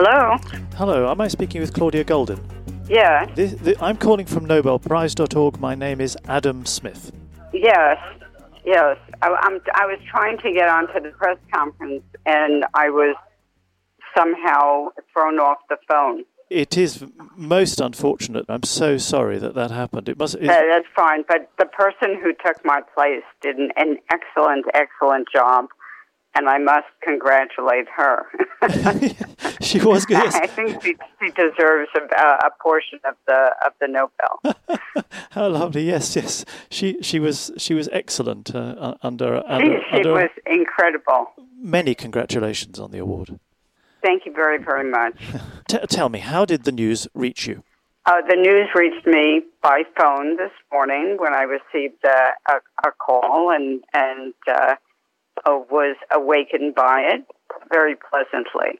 Hello. Hello, am I speaking with Claudia Goldin? Yeah. I'm calling from NobelPrize.org. My name is Adam Smith. Yes, yes. I was trying to get onto the press conference and I was somehow thrown off the phone. It is most unfortunate. I'm so sorry that happened. That's fine, but the person who took my place did an excellent, excellent job, and I must congratulate her. She was good. Yes. I think she deserves a portion of the Nobel. How lovely! Yes, yes. She was excellent She was incredible. Many congratulations on the award. Thank you very, very much. Tell me, how did the news reach you? The news reached me by phone this morning when I received a call and was awakened by it very pleasantly.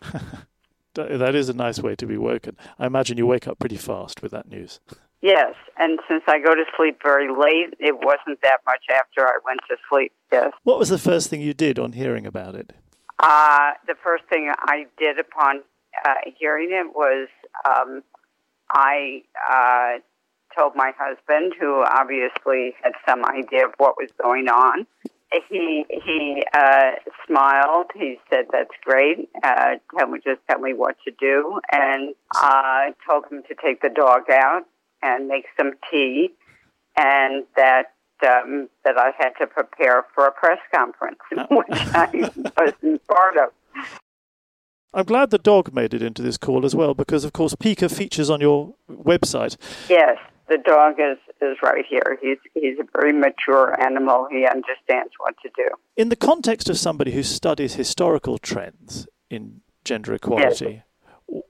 That is a nice way to be woken. I imagine you wake up pretty fast with that news. Yes, and since I go to sleep very late, it wasn't that much after I went to sleep, yes. What was the first thing you did on hearing about it? The first thing I did upon hearing it was I told my husband, who obviously had some idea of what was going on. He smiled. He said, "That's great. Tell me what to do." And I told him to take the dog out and make some tea, and that I had to prepare for a press conference, which I wasn't part of. I'm glad the dog made it into this call as well, because, of course, Pika features on your website. Yes, the dog is right here. He's a very mature animal. He understands what to do. In the context of somebody who studies historical trends in gender equality, yes.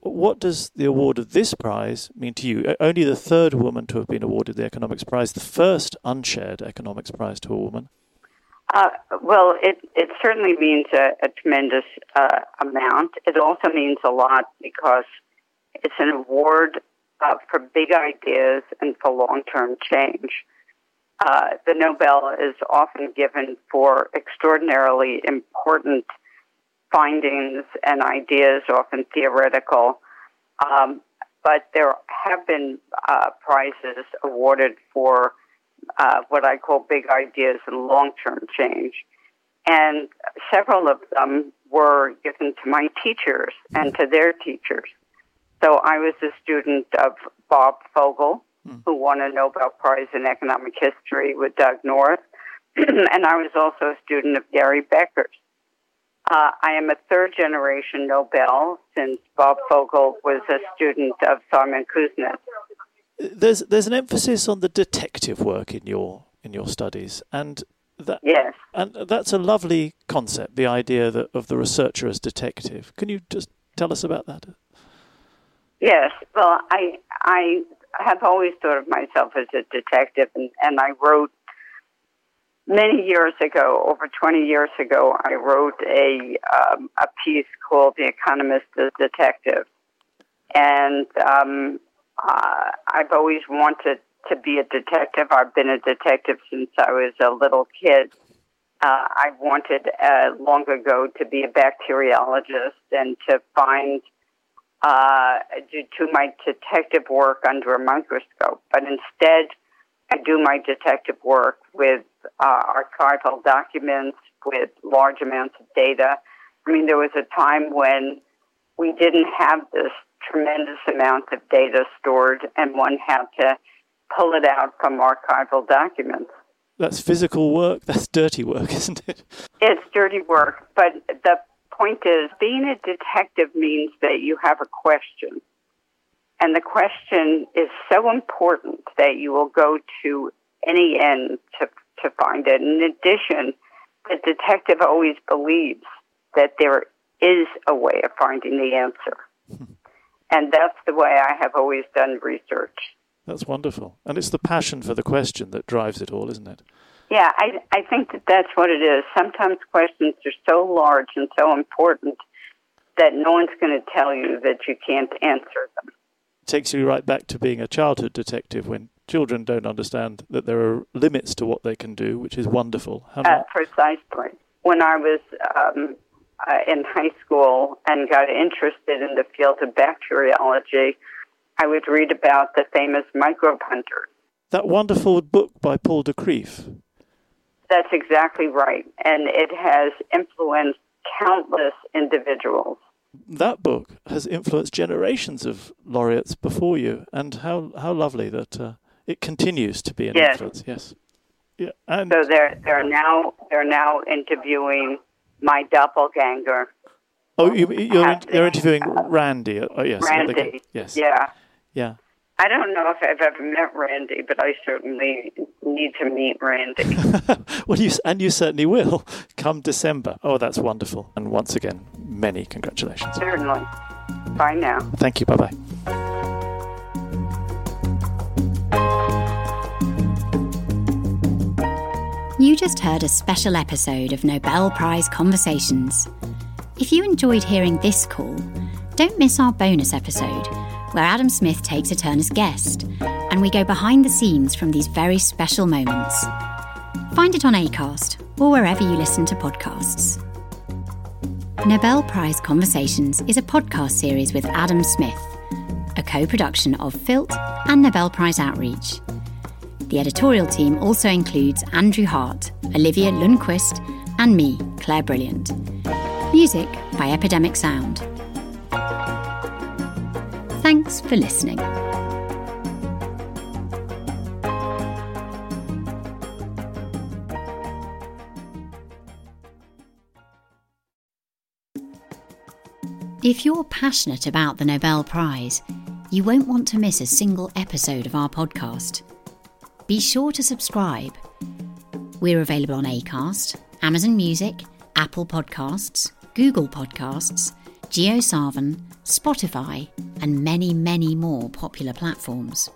What does the award of this prize mean to you? Only the third woman to have been awarded the Economics Prize, the first unshared Economics Prize to a woman. Well, it certainly means a tremendous amount. It also means a lot because it's an award for big ideas and for long-term change. The Nobel is often given for extraordinarily important findings and ideas, often theoretical, but there have been prizes awarded for what I call big ideas and long-term change, and several of them were given to my teachers and to their teachers. So I was a student of Bob Fogel, who won a Nobel Prize in Economic History with Doug North, and I was also a student of Gary Becker's. I am a third-generation Nobel, since Bob Fogel was a student of Simon Kuznets. There's an emphasis on the detective work in your studies, and that, yes, and that's a lovely concept. The idea of the researcher as detective. Can you just tell us about that? Yes. Well, I have always thought of myself as a detective, and I wrote. Many years ago, over 20 years ago, I wrote a piece called "The Economist as Detective," and I've always wanted to be a detective. I've been a detective since I was a little kid. I wanted long ago to be a bacteriologist and to find due to my detective work under a microscope, but instead, I do my detective work with archival documents, with large amounts of data. I mean, there was a time when we didn't have this tremendous amount of data stored, and one had to pull it out from archival documents. That's physical work. That's dirty work, isn't it? It's dirty work. But the point is, being a detective means that you have a question. And the question is so important that you will go to any end to find it. In addition, the detective always believes that there is a way of finding the answer. And that's the way I have always done research. That's wonderful. And it's the passion for the question that drives it all, isn't it? Yeah, I think that's what it is. Sometimes questions are so large and so important that no one's going to tell you that you can't answer them. Takes you right back to being a childhood detective when children don't understand that there are limits to what they can do, which is wonderful. Precisely. When I was in high school and got interested in the field of bacteriology, I would read about the famous Microbe Hunters. That wonderful book by Paul de Kruif. That's exactly right, and it has influenced countless individuals. That book has influenced generations of laureates before you, and how lovely that it continues to be an influence. Yes. Yeah. And so they're now interviewing my doppelganger. Oh, you're interviewing Randi. Oh, yes. Randi. Yes. Yeah. Yeah. I don't know if I've ever met Randi, but I certainly need to meet Randi. Well, you certainly will come December. Oh, that's wonderful. And once again, many congratulations. Certainly. Bye now. Thank you. Bye-bye. You just heard a special episode of Nobel Prize Conversations. If you enjoyed hearing this call, don't miss our bonus episode, where Adam Smith takes a turn as guest, and we go behind the scenes from these very special moments. Find it on Acast, or wherever you listen to podcasts. Nobel Prize Conversations is a podcast series with Adam Smith, a co-production of Filt and Nobel Prize Outreach. The editorial team also includes Andrew Hart, Olivia Lundquist, and me, Claire Brilliant. Music by Epidemic Sound. Thanks for listening. If you're passionate about the Nobel Prize, you won't want to miss a single episode of our podcast. Be sure to subscribe. We're available on Acast, Amazon Music, Apple Podcasts, Google Podcasts, JioSaavn, Spotify, and many, many more popular platforms.